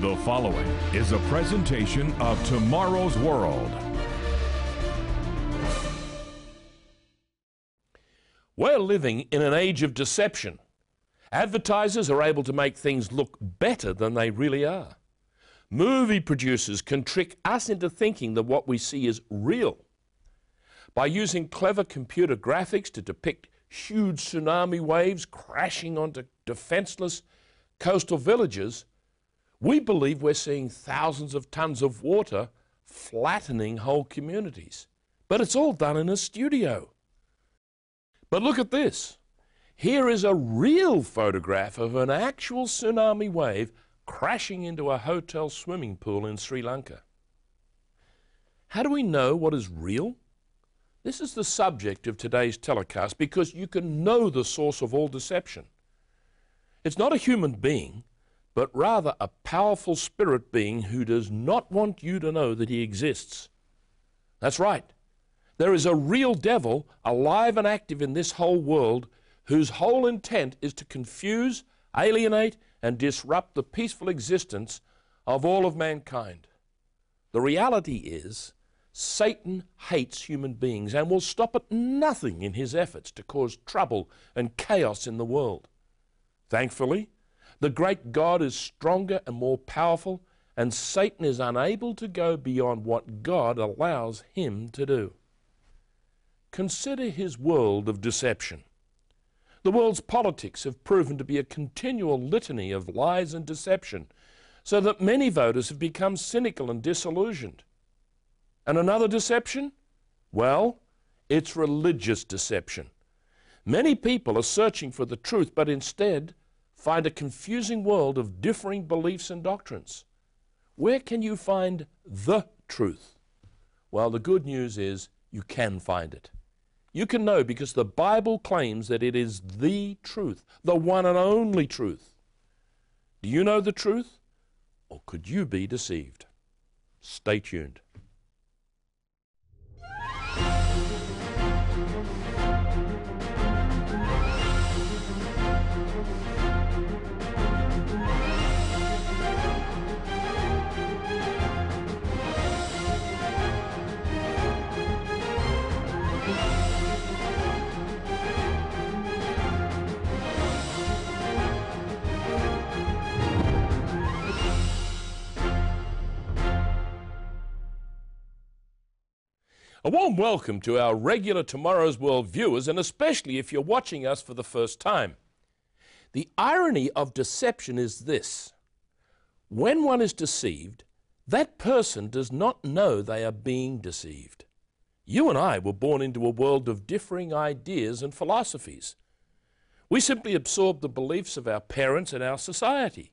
The following is a presentation of Tomorrow's World. We're living in an age of deception. Advertisers are able to make things look better than they really are. Movie producers can trick us into thinking that what we see is real. By using clever computer graphics to depict huge tsunami waves crashing onto defenseless coastal villages, we believe we're seeing thousands of tons of water flattening whole communities. But it's all done in a studio. But look at this. Here is a real photograph of an actual tsunami wave crashing into a hotel swimming pool in Sri Lanka. How do we know what is real? This is the subject of today's telecast because you can know the source of all deception. It's not a human being, but rather a powerful spirit being who does not want you to know that he exists. That's right. There is a real devil alive and active in this whole world whose whole intent is to confuse, alienate, and disrupt the peaceful existence of all of mankind. The reality is Satan hates human beings and will stop at nothing in his efforts to cause trouble and chaos in the world. Thankfully, the great God is stronger and more powerful, and Satan is unable to go beyond what God allows him to do. Consider his world of deception. The world's politics have proven to be a continual litany of lies and deception, so that many voters have become cynical and disillusioned. And another deception? Well, it's religious deception. Many people are searching for the truth, but instead find a confusing world of differing beliefs and doctrines. Where can you find the truth? Well, the good news is you can find it. You can know because the Bible claims that it is the truth, the one and only truth. Do you know the truth, or could you be deceived? Stay tuned. A warm welcome to our regular Tomorrow's World viewers, and especially if you're watching us for the first time. The irony of deception is this. When one is deceived, that person does not know they are being deceived. You and I were born into a world of differing ideas and philosophies. We simply absorb the beliefs of our parents and our society.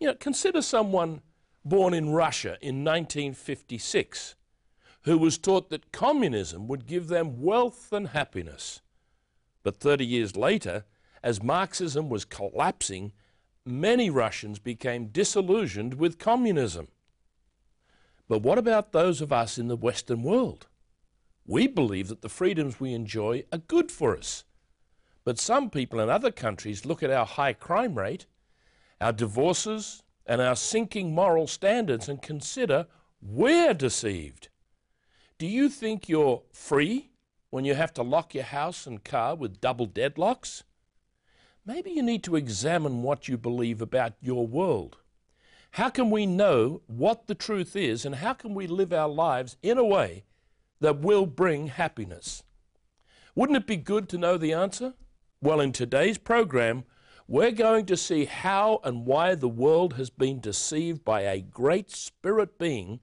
You know, consider someone born in Russia in 1956. Who was taught that communism would give them wealth and happiness. But 30 years later, as Marxism was collapsing, many Russians became disillusioned with communism. But what about those of us in the Western world? We believe that the freedoms we enjoy are good for us. But some people in other countries look at our high crime rate, our divorces, and our sinking moral standards and consider we're deceived. Do you think you're free when you have to lock your house and car with double deadlocks? Maybe you need to examine what you believe about your world. How can we know what the truth is, and how can we live our lives in a way that will bring happiness? Wouldn't it be good to know the answer? Well, in today's program, we're going to see how and why the world has been deceived by a great spirit being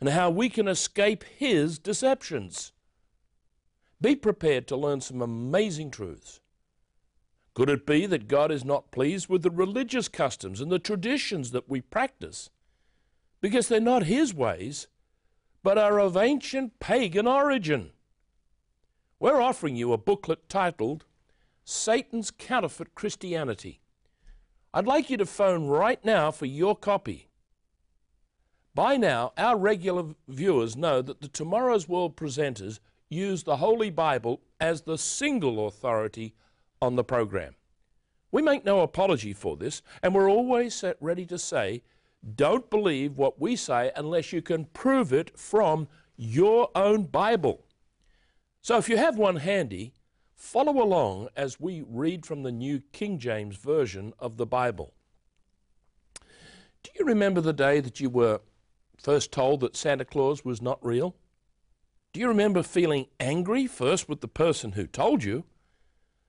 and how we can escape his deceptions. Be prepared to learn some amazing truths. Could it be that God is not pleased with the religious customs and the traditions that we practice because they're not his ways, but are of ancient pagan origin? We're offering you a booklet titled Satan's Counterfeit Christianity. I'd like you to phone right now for your copy. By now, our regular viewers know that the Tomorrow's World presenters use the Holy Bible as the single authority on the program. We make no apology for this, and we're always ready to say Don't believe what we say unless you can prove it from your own Bible. So if you have one handy, follow along as we read from the New King James Version of the Bible. Do you remember the day that you were first told that Santa Claus was not real? Do you remember feeling angry first with the person who told you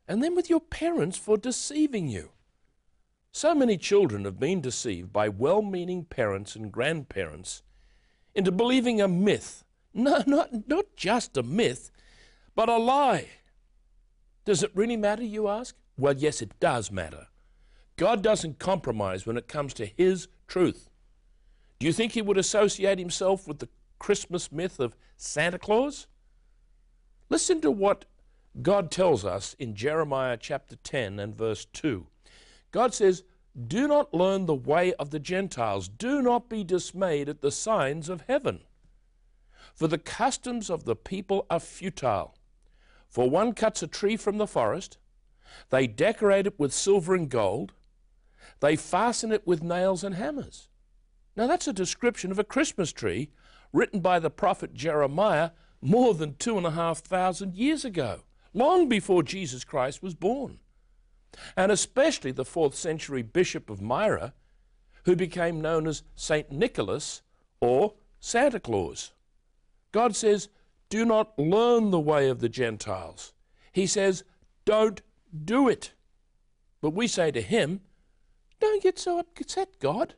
and then with your parents for deceiving you? So many children have been deceived by well-meaning parents and grandparents into believing a myth. No, not just a myth, but a lie. Does it really matter, you ask? Well, yes, it does matter. God doesn't compromise when it comes to His truth. Do you think He would associate Himself with the Christmas myth of Santa Claus? Listen to what God tells us in Jeremiah chapter 10 and verse 2. God says, "Do not learn the way of the Gentiles. Do not be dismayed at the signs of heaven. For the customs of the people are futile. For one cuts a tree from the forest, they decorate it with silver and gold, they fasten it with nails and hammers." Now that's a description of a Christmas tree written by the prophet Jeremiah more than 2,500 years ago, long before Jesus Christ was born. And especially the 4th century Bishop of Myra, who became known as Saint Nicholas or Santa Claus. God says, do not learn the way of the Gentiles. He says, don't do it. But we say to Him, don't get so upset, God.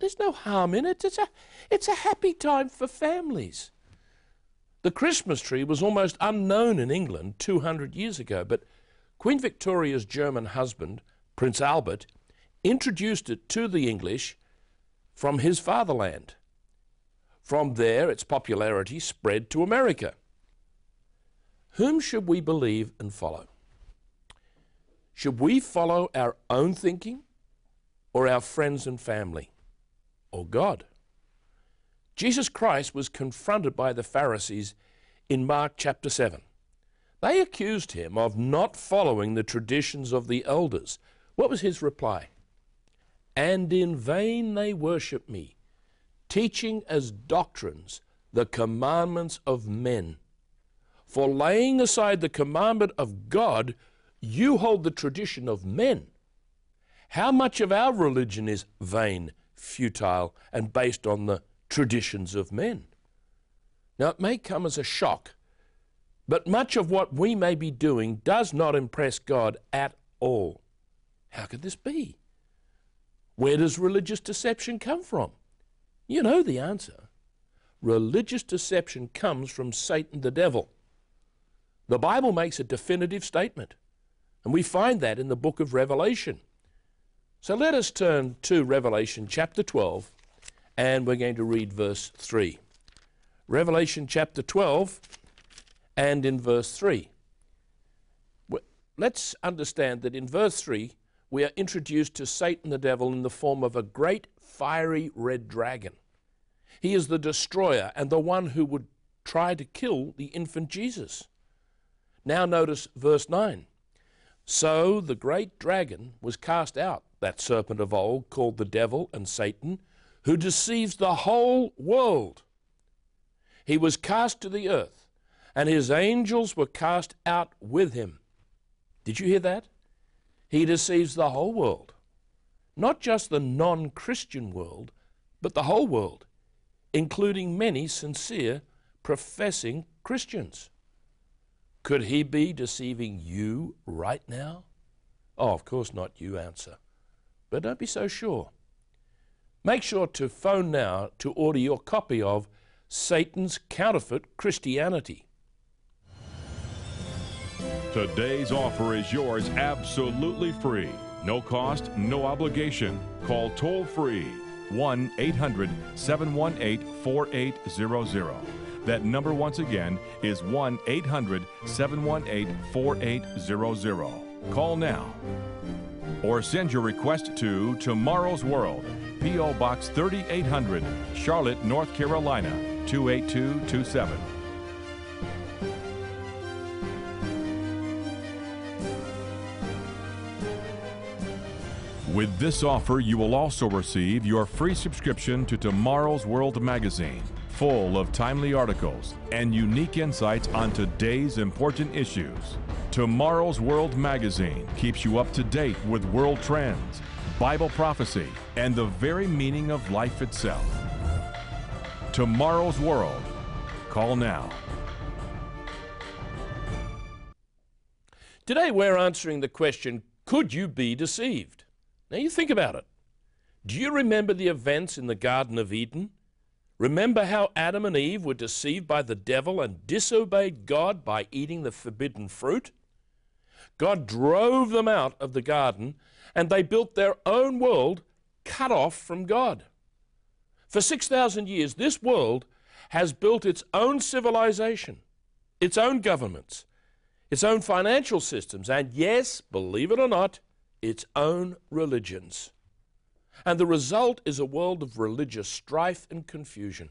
There's no harm in it. It's a happy time for families. The Christmas tree was almost unknown in England 200 years ago, but Queen Victoria's German husband, Prince Albert, introduced it to the English from his fatherland. From there, its popularity spread to America. Whom should we believe and follow? Should we follow our own thinking or our friends and family or God? Jesus Christ was confronted by the Pharisees in Mark chapter 7. They accused Him of not following the traditions of the elders. What was His reply? "And in vain they worship me, teaching as doctrines the commandments of men. For laying aside the commandment of God, you hold the tradition of men. How much of our religion is vain, futile, and based on the traditions of men?" Now, it may come as a shock, but much of what we may be doing does not impress God at all. How could this be? Where does religious deception come from? You know the answer. Religious deception comes from Satan the devil. The Bible makes a definitive statement, and we find that in the book of Revelation. So let us turn to Revelation chapter 12, and we're going to read verse 3. Revelation chapter 12, and in verse 3. Let's understand that in verse 3 we are introduced to Satan the devil in the form of a great fiery red dragon. He is the destroyer and the one who would try to kill the infant Jesus. Now notice verse 9. So the great dragon was cast out, that serpent of old called the devil and Satan, who deceives the whole world. He was cast to the earth, and his angels were cast out with him. Did you hear that? He deceives the whole world. Not just the non-Christian world, but the whole world, including many sincere, professing Christians. Could he be deceiving you right now? Oh, of course not, you answer. But don't be so sure. Make sure to phone now to order your copy of Satan's Counterfeit Christianity. Today's offer is yours absolutely free. No cost, no obligation. Call toll-free 1-800-718-4800. That number once again is 1-800-718-4800. Call now. Or send your request to Tomorrow's World, P.O. Box 3800, Charlotte, North Carolina, 28227. With this offer, you will also receive your free subscription to Tomorrow's World magazine, full of timely articles and unique insights on today's important issues. Tomorrow's World magazine keeps you up to date with world trends, Bible prophecy, and the very meaning of life itself. Tomorrow's World. Call now. Today we're answering the question, could you be deceived? Now you think about it. Do you remember the events in the Garden of Eden? Remember how Adam and Eve were deceived by the devil and disobeyed God by eating the forbidden fruit? God drove them out of the garden and they built their own world cut off from God. For 6,000 years, this world has built its own civilization, its own governments, its own financial systems, and yes, believe it or not, its own religions. And the result is a world of religious strife and confusion.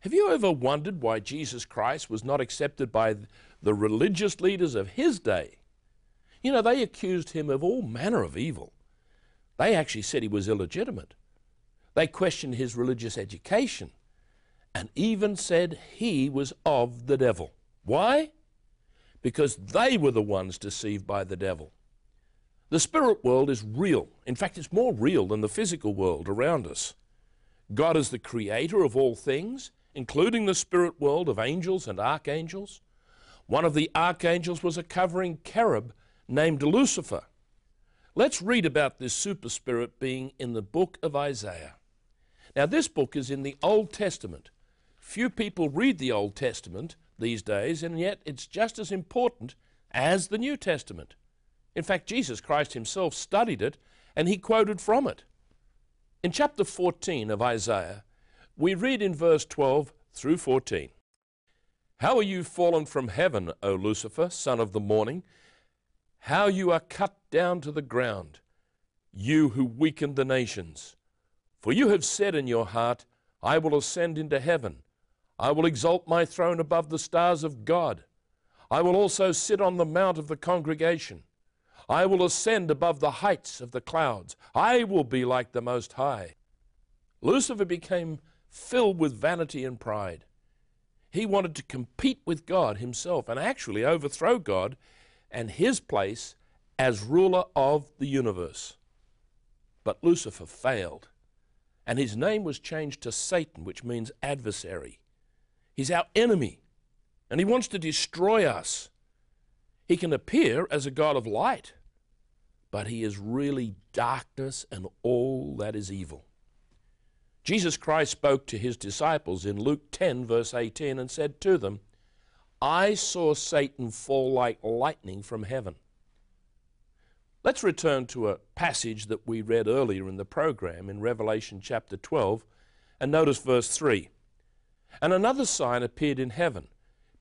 Have you ever wondered why Jesus Christ was not accepted by the religious leaders of his day? You know, they accused him of all manner of evil. They actually said he was illegitimate. They questioned his religious education and even said he was of the devil. Why? Because they were the ones deceived by the devil. The spirit world is real. In fact, it's more real than the physical world around us. God is the creator of all things, including the spirit world of angels and archangels. One of the archangels was a covering cherub named Lucifer. Let's read about this super spirit being in the book of Isaiah. Now, this book is in the Old Testament. Few people read the Old Testament these days, and yet it's just as important as the New Testament. In fact, Jesus Christ himself studied it and he quoted from it. In chapter 14 of Isaiah, we read in verse 12 through 14, "How are you fallen from heaven, O Lucifer, son of the morning? How you are cut down to the ground, you who weakened the nations. For you have said in your heart, I will ascend into heaven. I will exalt my throne above the stars of God. I will also sit on the mount of the congregation. I will ascend above the heights of the clouds. I will be like the Most High." Lucifer became filled with vanity and pride. He wanted to compete with God himself and actually overthrow God and his place as ruler of the universe. But Lucifer failed, and his name was changed to Satan, which means adversary. He's our enemy, and he wants to destroy us. He can appear as a god of light, but he is really darkness and all that is evil. Jesus Christ spoke to his disciples in Luke 10 verse 18 and said to them, "I saw Satan fall like lightning from heaven." Let's return to a passage that we read earlier in the program in Revelation chapter 12 and notice verse 3. "And another sign appeared in heaven.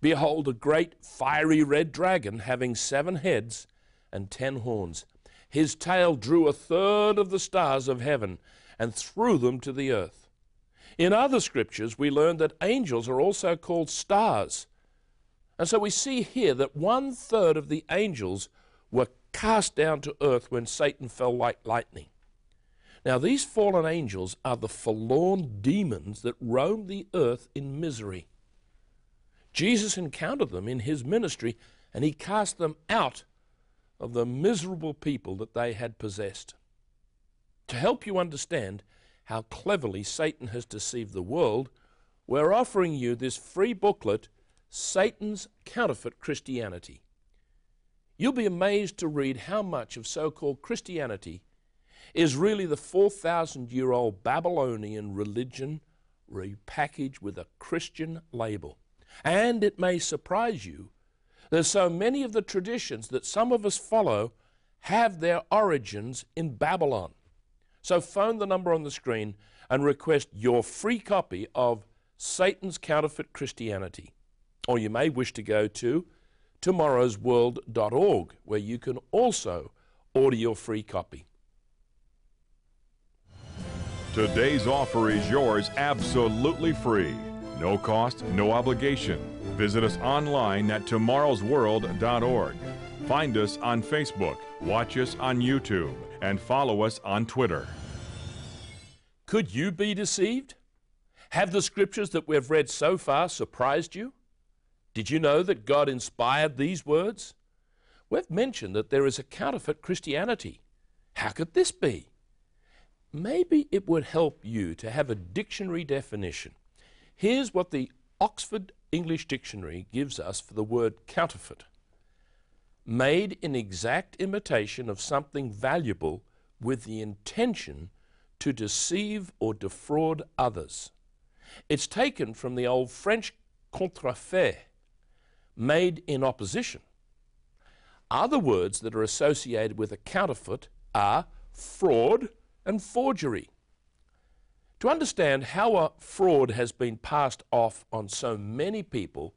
Behold, a great fiery red dragon having 7 heads and 10 horns. His tail drew a third of the stars of heaven and threw them to the earth." In other scriptures, we learn that angels are also called stars. And so we see here that 1/3 of the angels were cast down to earth when Satan fell like lightning. Now, these fallen angels are the forlorn demons that roam the earth in misery. Jesus encountered them in his ministry and he cast them out of the miserable people that they had possessed. To help you understand how cleverly Satan has deceived the world, we're offering you this free booklet, Satan's Counterfeit Christianity. You'll be amazed to read how much of so-called Christianity is really the 4,000-year-old Babylonian religion repackaged with a Christian label. And it may surprise you that so many of the traditions that some of us follow have their origins in Babylon. So phone the number on the screen and request your free copy of Satan's Counterfeit Christianity. Or you may wish to go to tomorrowsworld.org, where you can also order your free copy. Today's offer is yours absolutely free. No cost, no obligation. Visit us online at tomorrowsworld.org. Find us on Facebook. Watch us on YouTube. and follow us on Twitter. Could you be deceived? Have the scriptures that we've read so far surprised you? Did you know that God inspired these words? We've mentioned that there is a counterfeit Christianity. How could this be? Maybe it would help you to have a dictionary definition. Here's what the Oxford English Dictionary gives us for the word counterfeit. Made in exact imitation of something valuable with the intention to deceive or defraud others. It's taken from the old French contrefait, made in opposition. Other words that are associated with a counterfeit are fraud and forgery. To understand how a fraud has been passed off on so many people,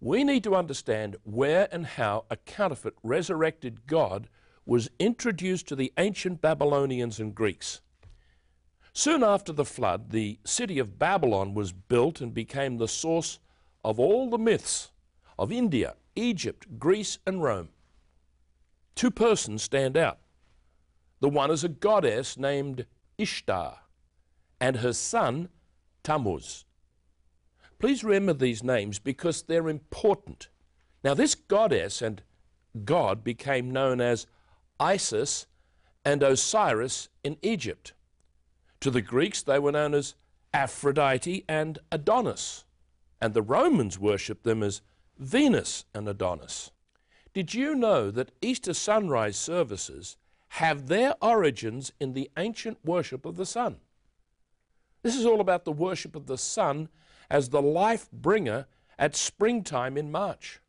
we need to understand where and how a counterfeit resurrected God was introduced to the ancient Babylonians and Greeks. Soon after the flood, the city of Babylon was built and became the source of all the myths of India, Egypt, Greece, and Rome. Two persons stand out. The one is a goddess named Ishtar and her son Tammuz. Please remember these names because they're important. Now, this goddess and god became known as Isis and Osiris in Egypt. To the Greeks, they were known as Aphrodite and Adonis, and the Romans worshipped them as Venus and Adonis. Did you know that Easter sunrise services have their origins in the ancient worship of the sun? This is all about the worship of the sun as the life-bringer at springtime in March.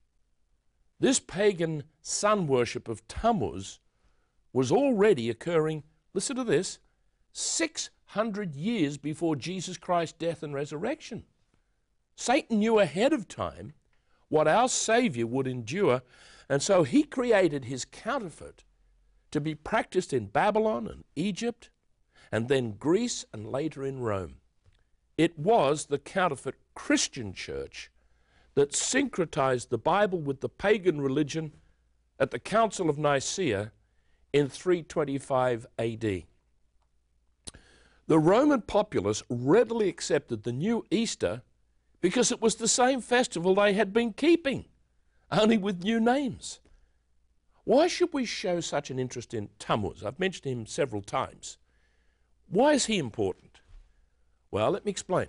This pagan sun worship of Tammuz was already occurring, listen to this, 600 years before Jesus Christ's death and resurrection. Satan knew ahead of time what our Savior would endure, and so he created his counterfeit to be practiced in Babylon and Egypt, and then Greece and later in Rome. It was the counterfeit Christian church that syncretized the Bible with the pagan religion at the Council of Nicaea in 325 AD. The Roman populace readily accepted the new Easter because it was the same festival they had been keeping, only with new names. Why should we show such an interest in Tammuz? I've mentioned him several times. Why is he important? Well, let me explain.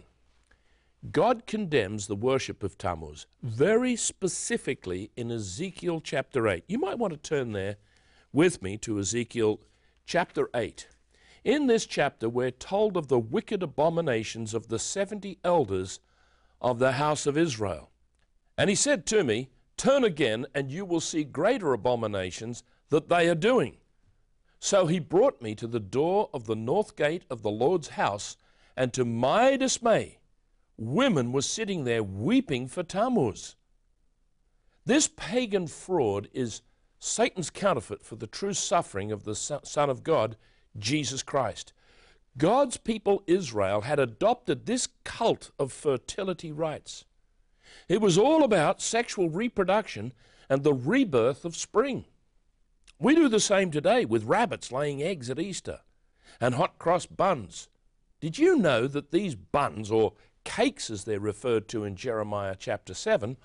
God condemns the worship of Tammuz very specifically in Ezekiel chapter 8. You might want to turn there with me to Ezekiel chapter 8. In this chapter, we're told of the wicked abominations of the 70 elders of the house of Israel. And he said to me, "Turn again, and you will see greater abominations that they are doing." So he brought me to the door of the north gate of the Lord's house, and to my dismay, women were sitting there weeping for Tammuz. This pagan fraud is Satan's counterfeit for the true suffering of the Son of God, Jesus Christ. God's people Israel had adopted this cult of fertility rites. It was all about sexual reproduction and the rebirth of spring. We do the same today with rabbits laying eggs at Easter and hot cross buns. Did you know that these buns, or cakes as they're referred to in Jeremiah chapter 7,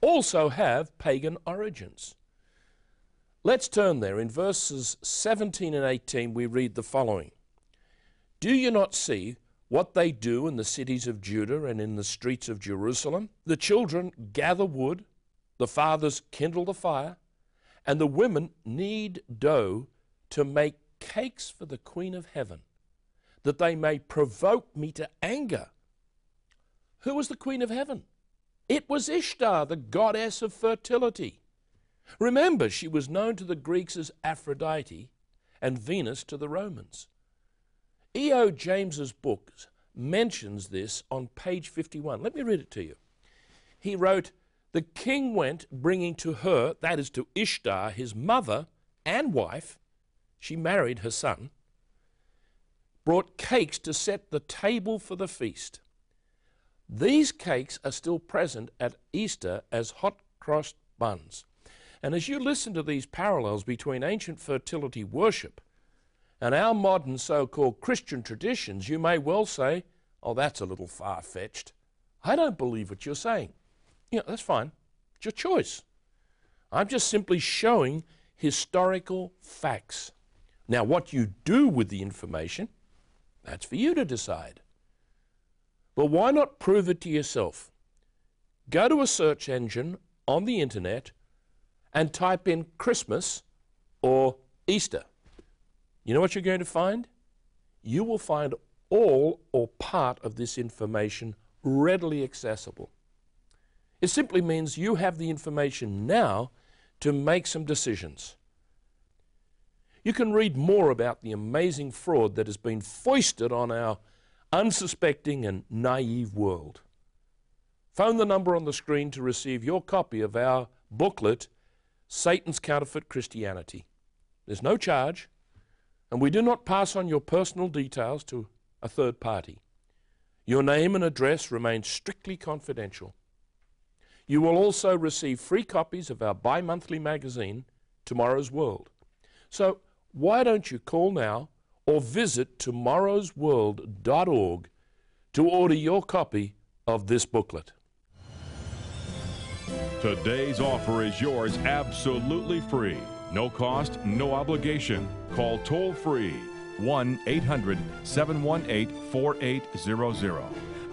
also have pagan origins? Let's turn there. In verses 17 and 18, we read the following. "Do you not see what they do in the cities of Judah and in the streets of Jerusalem? The children gather wood, the fathers kindle the fire, and the women knead dough to make cakes for the Queen of Heaven, that they may provoke me to anger." Who was the Queen of Heaven? It was Ishtar, the goddess of fertility. Remember, she was known to the Greeks as Aphrodite and Venus to the Romans. E.O. James's book mentions this on page 51. Let me read it to you. He wrote, "The king went bringing to her," that is to Ishtar, his mother and wife, she married her son, "brought cakes to set the table for the feast. These cakes are still present at Easter as hot cross buns." And as you listen to these parallels between ancient fertility worship And our modern so-called Christian traditions, you may well say, oh, that's a little far-fetched. I don't believe what you're saying. You know, that's fine. It's your choice. I'm just simply showing historical facts. Now, what you do with the information, that's for you to decide. But why not prove it to yourself? Go to a search engine on the internet and type in Christmas or Easter. You know what you're going to find? You will find all or part of this information readily accessible. It simply means you have the information now to make some decisions. You can read more about the amazing fraud that has been foisted on our unsuspecting and naive world. Phone the number on the screen to receive your copy of our booklet, Satan's Counterfeit Christianity. There's no charge, and we do not pass on your personal details to a third party. Your name and address remain strictly confidential. You will also receive free copies of our bi-monthly magazine, Tomorrow's World. So why don't you call now or visit tomorrowsworld.org to order your copy of this booklet. Today's offer is yours absolutely free. No cost, no obligation. Call toll-free 1-800-718-4800.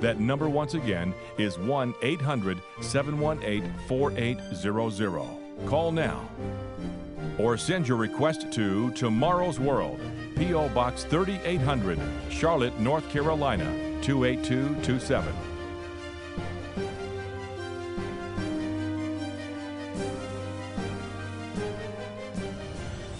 That number, once again, is 1-800-718-4800. Call now or send your request to Tomorrow's World, P.O. Box 3800, Charlotte, North Carolina, 28227.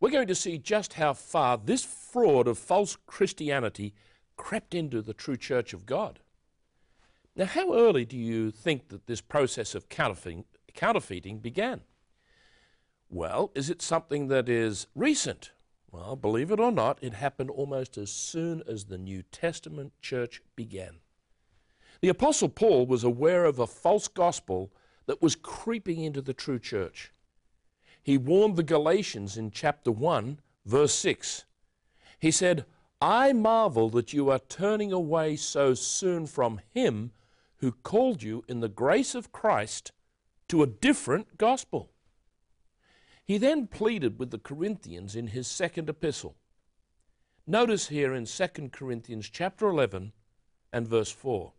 we're going to see just how far this fraud of false Christianity crept into the true Church of God. Now, how early do you think that this process of counterfeiting began? Well, is it something that is recent? Well, believe it or not, it happened almost as soon as the New Testament church began. The Apostle Paul was aware of a false gospel that was creeping into the true church. He warned the Galatians in chapter 1, verse 6. He said, "I marvel that you are turning away so soon from him who called you in the grace of Christ to a different gospel." He then pleaded with the Corinthians in his second epistle. Notice here in 2 Corinthians chapter 11 and verse 4.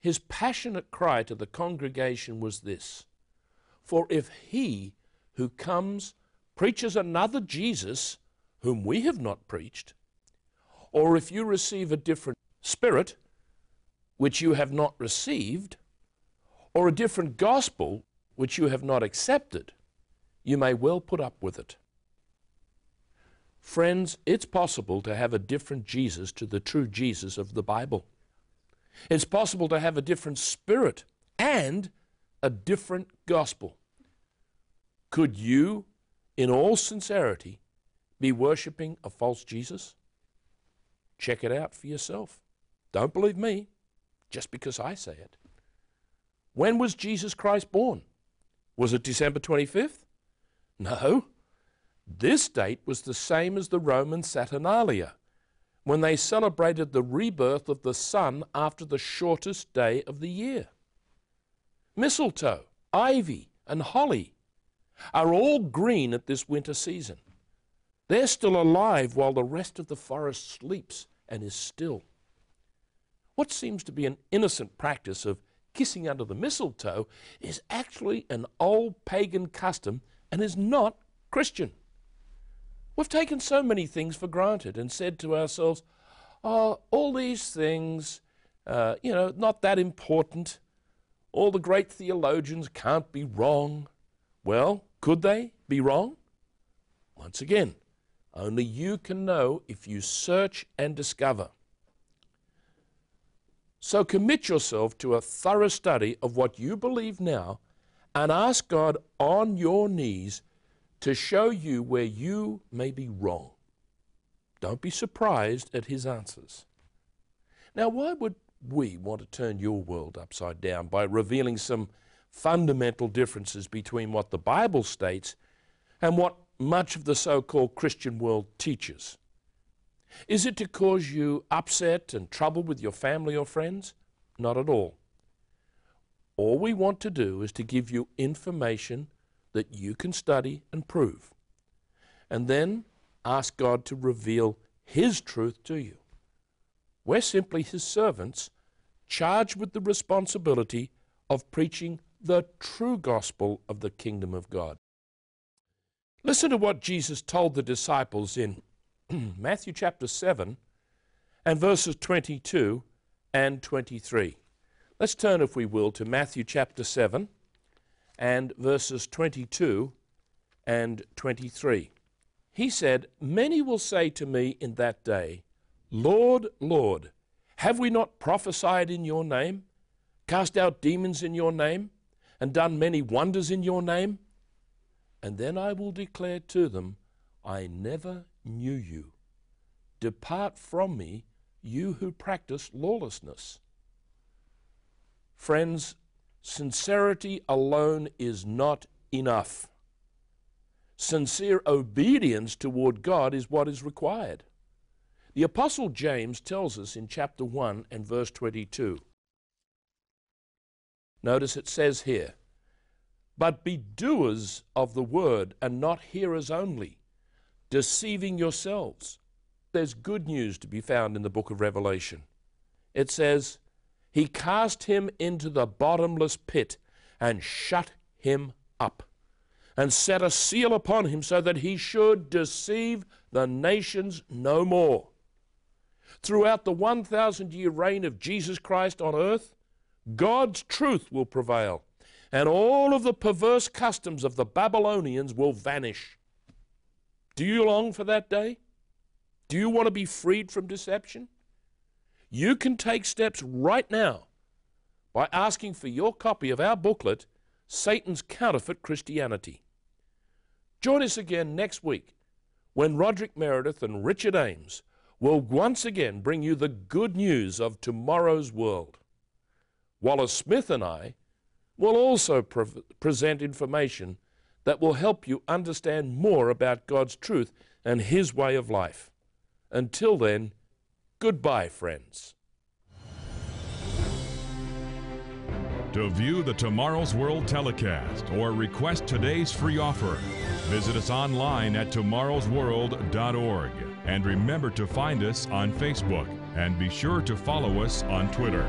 His passionate cry to the congregation was this, "For if he who comes preaches another Jesus, whom we have not preached, or if you receive a different spirit, which you have not received, or a different gospel, which you have not accepted, you may well put up with it." Friends, it's possible to have a different Jesus to the true Jesus of the Bible. It's possible to have a different spirit and a different gospel. Could you, in all sincerity, be worshipping a false Jesus? Check it out for yourself. Don't believe me, just because I say it. When was Jesus Christ born? Was it December 25th? No. This date was the same as the Roman Saturnalia, when they celebrated the rebirth of the sun after the shortest day of the year. Mistletoe, ivy, and holly are all green at this winter season. They're still alive while the rest of the forest sleeps and is still. What seems to be an innocent practice of kissing under the mistletoe is actually an old pagan custom and is not Christian. We've taken so many things for granted and said to ourselves, oh, all these things, you know, not that important. All the great theologians can't be wrong. Well, could they be wrong? Once again, Only you can know if you search and discover. So commit yourself to a thorough study of what you believe now and ask God on your knees to show you where you may be wrong. Don't be surprised at his answers. Now, why would we want to turn your world upside down by revealing some fundamental differences between what the Bible states and what much of the so-called Christian world teaches? Is it to cause you upset and trouble with your family or friends? Not at all. All we want to do is to give you information that you can study and prove, and then ask God to reveal his truth to you. We're simply his servants, charged with the responsibility of preaching the true gospel of the kingdom of God. Listen to what Jesus told the disciples in Matthew chapter 7 and verses 22 and 23. Let's turn, if we will, to Matthew chapter 7 and verses 22 and 23. He said, "Many will say to me in that day, Lord, Lord, have we not prophesied in your name, cast out demons in your name, and done many wonders in your name? And then I will declare to them, I never knew you. Depart from me, you who practice lawlessness." Friends, sincerity alone is not enough. Sincere obedience toward God is what is required. The Apostle James tells us in chapter 1 and verse 22. Notice it says here, "But be doers of the word and not hearers only, deceiving yourselves." There's good news to be found in the book of Revelation. It says, "He cast him into the bottomless pit and shut him up and set a seal upon him so that he should deceive the nations no more." Throughout the 1,000-year reign of Jesus Christ on earth, God's truth will prevail, and all of the perverse customs of the Babylonians will vanish. Do you long for that day? Do you want to be freed from deception? You can take steps right now by asking for your copy of our booklet, Satan's Counterfeit Christianity. Join us again next week when Roderick Meredith and Richard Ames will once again bring you the good news of tomorrow's world. Wallace Smith and I will also present information that will help you understand more about God's truth and his way of life. Until then, goodbye, friends. To view the Tomorrow's World telecast or request today's free offer, visit us online at tomorrowsworld.org. And remember to find us on Facebook and be sure to follow us on Twitter.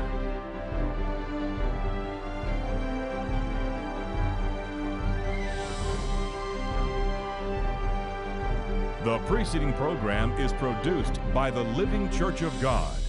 The preceding program is produced by the Living Church of God.